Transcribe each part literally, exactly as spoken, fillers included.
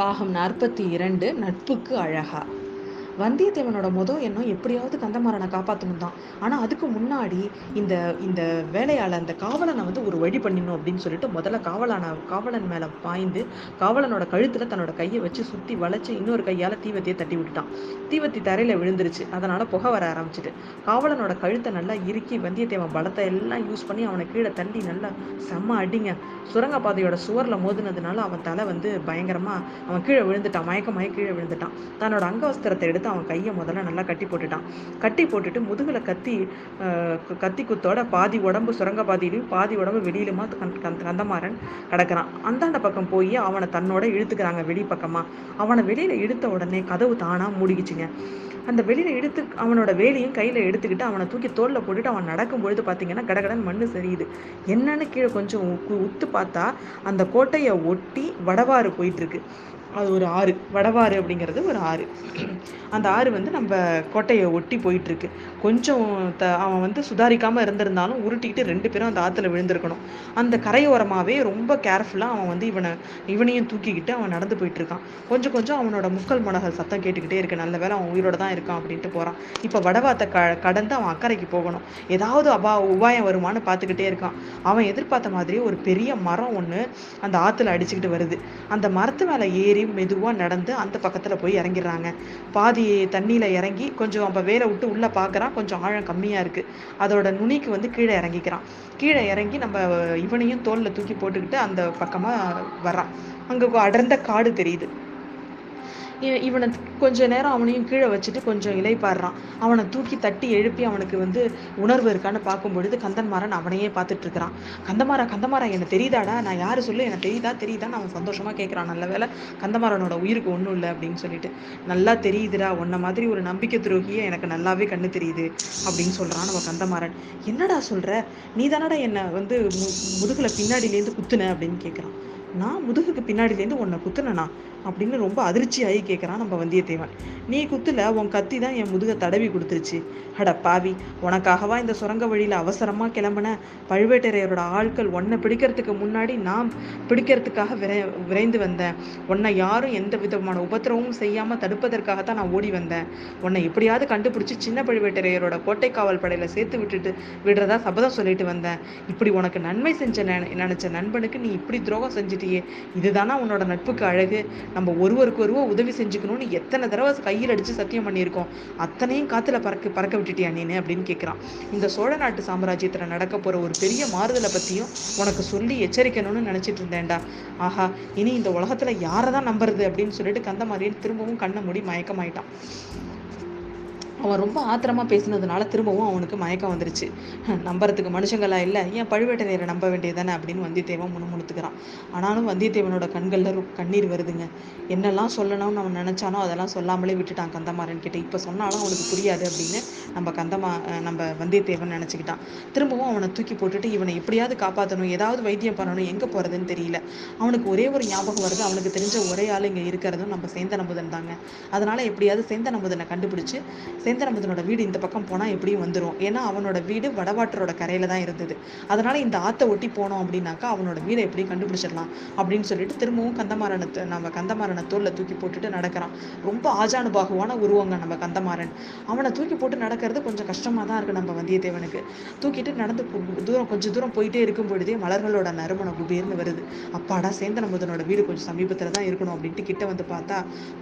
பாகம் நாற்பத்தி இரண்டு நட்புக்கு அழகா. வந்தியத்தேவனோட மொதல் எண்ணம் எப்படியாவது கந்தமாறனை காப்பாற்றணும் தான். ஆனால் அதுக்கு முன்னாடி இந்த இந்த வேலையால் அந்த காவலனை வந்து ஒரு வழி பண்ணிடணும் அப்படின்னு சொல்லிட்டு முதல்ல காவலான காவலன் மேலே பாய்ந்து காவலனோட கழுத்தில் தன்னோட கையை வச்சு சுற்றி வளைச்சு இன்னொரு கையால் தீவத்தியை தட்டி விட்டுட்டான். தீவத்தி தரையில் விழுந்துருச்சு. அதனால் புகை வர ஆரம்பிச்சிட்டு காவலனோட கழுத்தை நல்லா இறுக்கி வந்தியத்தேவன் பலத்தை எல்லாம் யூஸ் பண்ணி அவனை கீழே தள்ளி நல்லா செம்ம அடிங்க. சுரங்கப்பாதையோட சுவரில் மோதினதுனால அவன் தலை வந்து பயங்கரமாக அவன் கீழே விழுந்துட்டான். மயக்கமாக கீழே விழுந்துட்டான். தன்னோட அங்கவஸ்திரத்தை எடுத்து அவன் கையை முதல்ல நல்லா கட்டி போட்டுட்டான். கட்டி போட்டுட்டு முதுகுல கத்தி கத்தி குத்தோட பாதி உடம்பு சுரங்க பாதியிலையும் பாதி உடம்பு வெளியிலுமா கந்தமாறன் கிடக்கிறான். அந்தாண்ட பக்கம் போய் அவனை தன்னோட இழுத்துக்கிறாங்க வெளி பக்கமா. அவனை வெளியில இழுத்த உடனே கதவு தானா மூடிக்குச்சுங்க. அந்த வெளியில இழுத்து அவனோட வேலையும் கையில எடுத்துக்கிட்டு அவனை தூக்கி தோல்ல போட்டுட்டு அவன் நடக்கும் பொழுது பார்த்தீங்கன்னா கடகடன் மண்ணு சரியுது. என்னன்னு கீழே கொஞ்சம் உத்து பார்த்தா அந்த கோட்டையை ஒட்டி வடவாறு போயிட்டு இருக்கு. அது ஒரு ஆறு, வடவாறு அப்படிங்கிறது ஒரு ஆறு. அந்த ஆறு வந்து நம்ம கோட்டையை ஒட்டி போயிட்டுருக்கு. கொஞ்சம் த அவன் வந்து சுதாரிக்காமல் இருந்திருந்தாலும் உருட்டிக்கிட்டு ரெண்டு பேரும் அந்த ஆற்றுல விழுந்திருக்கணும். அந்த கரையோரமாகவே ரொம்ப கேர்ஃபுல்லாக அவன் வந்து இவனை இவனையும் தூக்கிக்கிட்டு அவன் நடந்து போயிட்டுருக்கான். கொஞ்சம் கொஞ்சம் அவனோட முக்கல் முனகல் சத்தம் கேட்டுக்கிட்டே இருக்கு. நல்ல வேலை அவன் உயிரோட தான் இருக்கான் அப்படின்ட்டு போகிறான். இப்போ வடவாத்தை க கடந்து அவன் அக்கறைக்கு போகணும். ஏதாவது அபா உபாயம் வருமானு பார்த்துக்கிட்டே இருக்கான். அவன் எதிர்பார்த்த மாதிரி ஒரு பெரிய மரம் ஒன்று அந்த ஆற்றுல அடிச்சுக்கிட்டு வருது. அந்த மரத்து மேலே ஏறி மெதுவா நடந்து அந்த பக்கத்துல போய் இறங்கிடுறாங்க. பாதி தண்ணியில இறங்கி கொஞ்சம் அப்ப வேலை விட்டு உள்ள பாக்குறான். கொஞ்சம் ஆழம் கம்மியா இருக்கு. அதோட நுனிக்கு வந்து கீழே இறங்கிக்கிறான். கீழே இறங்கி நம்ம இவனையும் தோல்ல தூக்கி போட்டுக்கிட்டு அந்த பக்கமா வர்றான். அங்க அடர்ந்த காடு தெரியுது. இவனை கொஞ்ச நேரம் அவனையும் கீழே வச்சுட்டு கொஞ்சம் இலைப்பாடுறான். அவனை தூக்கி தட்டி எழுப்பி அவனுக்கு வந்து உணர்வு இருக்கான்னு பார்க்கும் பொழுது கந்தமாறன் அவனையே பார்த்துட்டு இருக்கிறான். கந்தமாறா கந்தமாறா என்னை தெரியுதாடா, நான் யாரு சொல்லு, எனக்கு தெரியுதா தெரியுதான்னு அவன் சந்தோஷமா கேட்கிறான். நல்ல வேலை கந்தமாறனோட உயிருக்கு ஒன்றும் இல்லை அப்படின்னு சொல்லிட்டு, நல்லா தெரியுதுடா உன்ன மாதிரி ஒரு நம்பிக்கை துரோகியை எனக்கு நல்லாவே கண்ணு தெரியுது அப்படின்னு சொல்றான் நம்ம கந்தமாறன். என்னடா சொல்ற, நீ தானடா என்னை வந்து மு முதுகுல பின்னாடியிலேருந்து குத்துன அப்படின்னு கேட்கிறான். நான் முதுகுக்கு பின்னாடிலேருந்து உன்னை குத்துனேனா அப்படின்னு ரொம்ப அதிர்ச்சியாகி கேட்குறான் நம்ம வந்தியத்தேவன். நீ குத்துல உன் கத்தி தான் என் முதுகை தடவி கொடுத்துருச்சு. அட பாவி, உனக்காகவா இந்த சுரங்க வழியில் அவசரமாக கிளம்புன பழுவேட்டரையரோட ஆட்கள் உன்னை பிடிக்கிறதுக்கு முன்னாடி நான் பிடிக்கிறதுக்காக விரை விரைந்து வந்தேன். உன்னை யாரும் எந்த விதமான உபத்திரமும் செய்யாமல் தடுப்பதற்காகத்தான் நான் ஓடி வந்தேன். உன்னை எப்படியாவது கண்டுபிடிச்சி சின்ன பழுவேட்டரையரோட கோட்டை காவல் படையில் சேர்த்து விட்டுட்டு விடுறதா சபதம் சொல்லிட்டு வந்தேன். இப்படி உனக்கு நன்மை செஞ்ச நினைச்ச நண்பனுக்கு நீ இப்படி துரோகம் செஞ்சுட்டியே. இதுதானா உன்னோட நட்புக்கு அழகு? நம்ம ஒருவருக்கு ஒருவர் உதவி செஞ்சுக்கணும்னு எத்தனை தடவை கையில் அடித்து சத்தியம் பண்ணியிருக்கோம், அத்தனையும் காற்றுல பறக்க பறக்க விட்டுட்டியா நீனு அப்படின்னு கேட்குறான். இந்த சோழ நாட்டு சாம்ராஜ்யத்தில் நடக்க போகிற ஒரு பெரிய மாறுதலை பற்றியும் உனக்கு சொல்லி எச்சரிக்கணும்னு நினச்சிட்டு இருந்தேன்டா. ஆஹா, இனி இந்த உலகத்தில் யாரை தான் நம்புறது அப்படின்னு சொல்லிட்டு கந்தமாறன் திரும்பவும் கண்ணை மூடி மயக்கமாயிட்டான். அவன் ரொம்ப ஆத்திரமாக பேசினதுனால திரும்பவும் அவனுக்கு மயக்கம் வந்துருச்சு. நம்புறதுக்கு மனுஷங்களா இல்லை, ஏன் பழுவேட்டரையரை நம்ப வேண்டியதானே அப்படின்னு வந்தியத்தேவன் முணுமுணுத்துக்கிறான். ஆனாலும் வந்தியத்தேவனோட கண்களில் கண்ணீர் வருதுங்க. என்னெல்லாம் சொல்லணும்னு அவன் நினச்சானோ அதெல்லாம் சொல்லாமலே விட்டுட்டான் கந்தமாறன் கிட்ட. இப்போ சொன்னாலும் அவனுக்கு புரியாது அப்படின்னு நம்ம கந்தமா நம்ம வந்தியத்தேவன் நினச்சிக்கிட்டான். திரும்பவும் அவனை தூக்கி போட்டுட்டு இவனை எப்படியாவது காப்பாற்றணும், ஏதாவது வைத்தியம் பண்ணணும், எங்கே போகிறதுன்னு தெரியல. அவனுக்கு ஒரே ஒரு ஞாபகம் வருது. அவனுக்கு தெரிஞ்ச ஒரே ஆள் இங்கே இருக்கிறதும் நம்ம சேந்தன் அமுதன் தாங்க. அதனால எப்படியாவது சேந்தன் அமுதனை கண்டுபிடிச்சு சேந்தனமுதனோட வீடு இந்த பக்கம் போனால் எப்படியும் வந்துடும். ஏன்னா அவனோட வீடு வடவாற்றோட கரையில் தான் இருந்தது. அதனால் இந்த ஆற்றை ஒட்டி போனோம் அப்படின்னாக்கா அவனோட வீடை எப்படியும் கண்டுபிடிச்சிடலாம் அப்படின்னு சொல்லிட்டு திரும்பவும் கந்தமாறனை நம்ம கந்தமாறனை தோளில் தூக்கி போட்டுட்டு நடக்கிறான். ரொம்ப ஆஜானுபாகுவான உருவங்க நம்ம கந்தமாறன். அவனை தூக்கி போட்டு நடக்கிறது கொஞ்சம் கஷ்டமாக தான் இருக்குது நம்ம வந்தியத்தேவனுக்கு. தூக்கிட்டு நடந்து தூரம் கொஞ்சம் தூரம் போயிட்டே இருக்கும் பொழுதே மலர்களோட நறுமணம் குபீர்னு வருது. அப்பாடா, சேந்தனமுதனோட வீடு கொஞ்சம் சமீபத்தில் தான் இருக்கணும் அப்படின்ட்டு கிட்ட வந்து பார்த்தா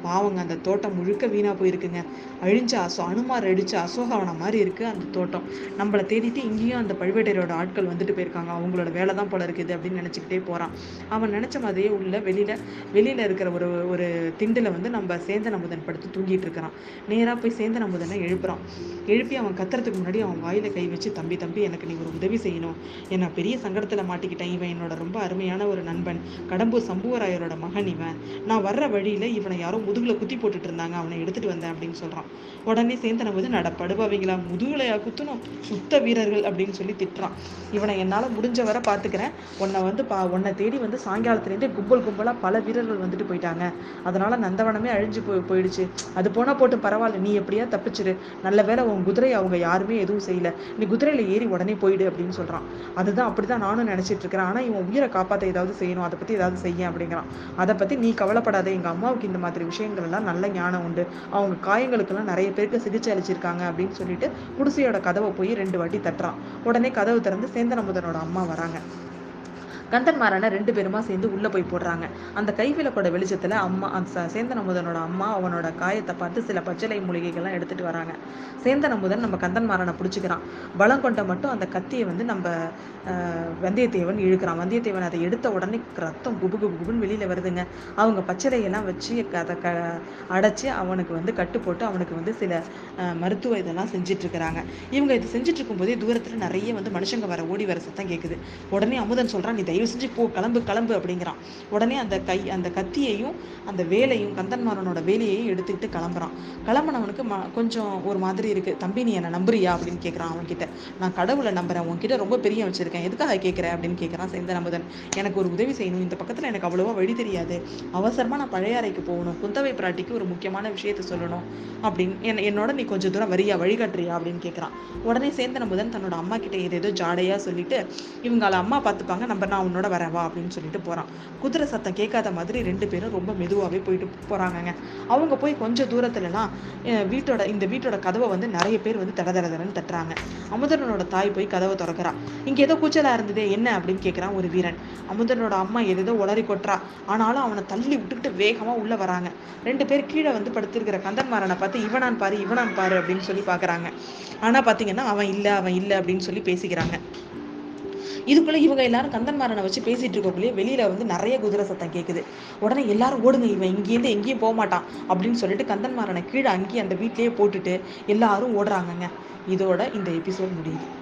பாவங்க அந்த தோட்டம் முழுக்க வீணாக போயிருக்குங்க. அழிஞ்ச அசோ அனுமார் அடிச்சு அசோகவனம் மாதிரி இருக்கு அந்த தோட்டம். நம்மளை தேடிட்டு இங்கேயும் அந்த பழுவேட்டையரோட ஆட்கள் வந்துட்டு போயிருக்காங்க. அவங்களோட வேலை தான் போல இருக்குது அப்படின்னு நினைச்சுக்கிட்டே போறான். அவன் நினைச்ச மாதிரியே உள்ள வெளியில வெளியில இருக்கிற ஒரு ஒரு திண்டுல வந்து நம்ம சேந்தன் அமுதன் படுத்து தூங்கிட்டு இருக்கிறான். நேரா போய் சேந்தன் அமுதனை எழுப்புறான். எழுப்பி அவன் கத்துறதுக்கு முன்னாடி அவன் வாயில கை வச்சு, தம்பி தம்பி எனக்கு நீ ஒரு உதவி செய்யணும், என்ன பெரிய சங்கடத்துல மாட்டிக்கிட்டேன். இவன் என்னோட ரொம்ப அருமையான ஒரு நண்பன், கடம்பூர் சம்புவராயரோட மகன் இவன். நான் வர்ற வழியில இவனை யாரோ முதுகுல குத்தி போட்டுட்டு இருந்தாங்க, அவனை எடுத்துட்டு வந்தேன் அப்படின்னு சொல்றான். உடனே சேர்ந்து நம்ம வந்து நடப்படுபவங்களா முதுகுலையா குத்துணும் சுத்த வீரர்கள் அப்படின்னு சொல்லி திட்டுறான். இவனை என்னால் முடிஞ்ச வர பார்த்துக்கிறேன், உன்னை வந்து பா உன்னை தேடி வந்து சாயங்காலத்துலேருந்து கும்பல் கும்பலாக பல வீரர்கள் வந்துட்டு போயிட்டாங்க, அதனால நந்தவனமே அழிஞ்சு போய் போயிடுச்சு அது போனால் போட்டு பரவாயில்ல, நீ எப்படியா தப்பிச்சிரு, நல்ல வேலை உன் குதிரை அவங்க யாருமே எதுவும் செய்யலை, நீ குதிரையில் ஏறி உடனே போயிடு அப்படின்னு சொல்கிறான். அதுதான் அப்படி தான் நானும் நினச்சிட்டு இருக்கிறேன், ஆனால் இவன் உயிரை காப்பாற்ற ஏதாவது செய்யணும், அதை பற்றி ஏதாவது செய்ய அப்படிங்கிறான். அதை பற்றி நீ கவலைப்படாத, எங்கள் அம்மாவுக்கு இந்த மாதிரி விஷயங்கள்லாம் நல்ல ஞானம் உண்டு, அவங்க காயங்களுக்கெல்லாம் நிறைய பேருக்கு சிகிச்சை அளிச்சிருக்காங்க அப்படின்னு சொல்லிட்டு குடிசையோட கதவை போய் ரெண்டு வாட்டி தட்டுறான். உடனே கதவு திறந்து சேந்தனமுதனோட அம்மா வராங்க. கந்தன்மாரனை ரெண்டு பேருமா சேர்ந்து உள்ளே போய் போடுறாங்க. அந்த கைவிளக்கோட வெளிச்சத்தில் அம்மா சேந்தனமுதனோட அம்மா அவனோட காயத்தை பார்த்து சில பச்சிலை மூலிகைகள்லாம் எடுத்துகிட்டு வராங்க. சேந்தனமுதன் நம்ம கந்தன்மாரனை பிடிச்சிக்கிறான். பலம் கொண்ட மட்டும் அந்த கத்தியை வந்து நம்ம வந்தியத்தேவன் இழுக்கிறான். வந்தியத்தேவன் அதை எடுத்த உடனே ரத்தம் குபு குபு குபுன்னு வெளியில் வருதுங்க. அவங்க பச்சிலையெல்லாம் வச்சு அதை க அடைச்சி அவனுக்கு வந்து கட்டு போட்டு அவனுக்கு வந்து சில மருத்துவ இதெல்லாம் செஞ்சிட்ருக்கிறாங்க. இவங்க இது செஞ்சிட்ருக்கும் போதே தூரத்தில் நிறைய வந்து மனுஷங்க வர ஓடி வர சத்தம் கேட்குது. உடனே அமுதன் சொல்கிறான், நீ யோசிச்சு போ, கிளம்பு கிளம்பு அப்படிங்கிறான். உடனே அந்த கை அந்த கத்தியையும் அந்த வேலையும் கந்தன்மாரனோட வேலையையும் எடுத்துக்கிட்டு கிளம்புறான். கிளம்புனவனுக்கு ம கொஞ்சம் ஒரு மாதிரி இருக்குது. தம்பி நீ என்னை நம்புறியா அப்படின்னு கேட்குறான். அவன்கிட்ட நான் கடவுளை நம்புறேன், உன்கிட்ட ரொம்ப பெரிய வச்சிருக்கேன், எதுக்காக கேட்குற அப்படின்னு கேட்குறான் சேந்தனமுதன். எனக்கு ஒரு உதவி செய்யணும், இந்த பக்கத்தில் எனக்கு அவ்வளோவா வழி தெரியாது, அவசரமாக நான் பழையாறைக்கு போகணும், குந்தவை பிராட்டிக்கு ஒரு முக்கியமான விஷயத்தை சொல்லணும் அப்படின்னு என் என்னோட நீ கொஞ்சம் தூரம் வரியா வழிகாட்டுறியா அப்படின்னு கேட்குறான். உடனே சேந்தனமுதன் தன்னோட அம்மா கிட்ட ஏதேதோ ஜாடையாக சொல்லிட்டு இவங்களை அம்மா பார்த்துப்பாங்க நம்ம நான் உன்னோட வரவா அப்படின்னு சொல்லிட்டு போகிறான். குதிரை சத்தம் கேட்காத மாதிரி ரெண்டு பேரும் ரொம்ப மெதுவாகவே போயிட்டு போகிறாங்கங்க. அவங்க போய் கொஞ்சம் தூரத்துலலாம் வீட்டோட இந்த வீட்டோட கதவை வந்து நிறைய பேர் வந்து தட தடதடன்னு தட்டுறாங்க. அமுதனோட தாய் போய் கதவை திறக்கிறான். இங்கே ஏதோ கூச்சலாக இருந்ததே என்ன அப்படின்னு கேட்குறான் ஒரு வீரன். அமுதனோட அம்மா ஏதேதோ உளறி கொட்டுறா, ஆனாலும் அவனை தள்ளி விட்டுக்கிட்டு வேகமாக உள்ளே வராங்க. ரெண்டு பேர் கீழே வந்து படுத்திருக்கிற கந்தன்மாரனை பார்த்து இவனான் பாரு இவனான் பாரு அப்படின்னு சொல்லி பார்க்குறாங்க. ஆனால் பார்த்தீங்கன்னா அவன் இல்லை அவன் இல்லை அப்படின்னு சொல்லி பேசிக்கிறாங்க. இதுக்குள்ளே இவங்க எல்லாரும் கந்தன்மாரனை வச்சு பேசிட்டு இருக்கக்குள்ளே வெளியில் வந்து நிறைய குதிரை சத்தம் கேட்குது. உடனே எல்லாரும் ஓடுங்க, இவன் இங்கேருந்து எங்கேயும் போக மாட்டான் அப்படின்னு சொல்லிட்டு கந்தன்மாரனை கீழே அங்கேயே அந்த வீட்லேயே போட்டுட்டு எல்லாரும் ஓடுறாங்கங்க. இதோட இந்த எபிசோட் முடியுது.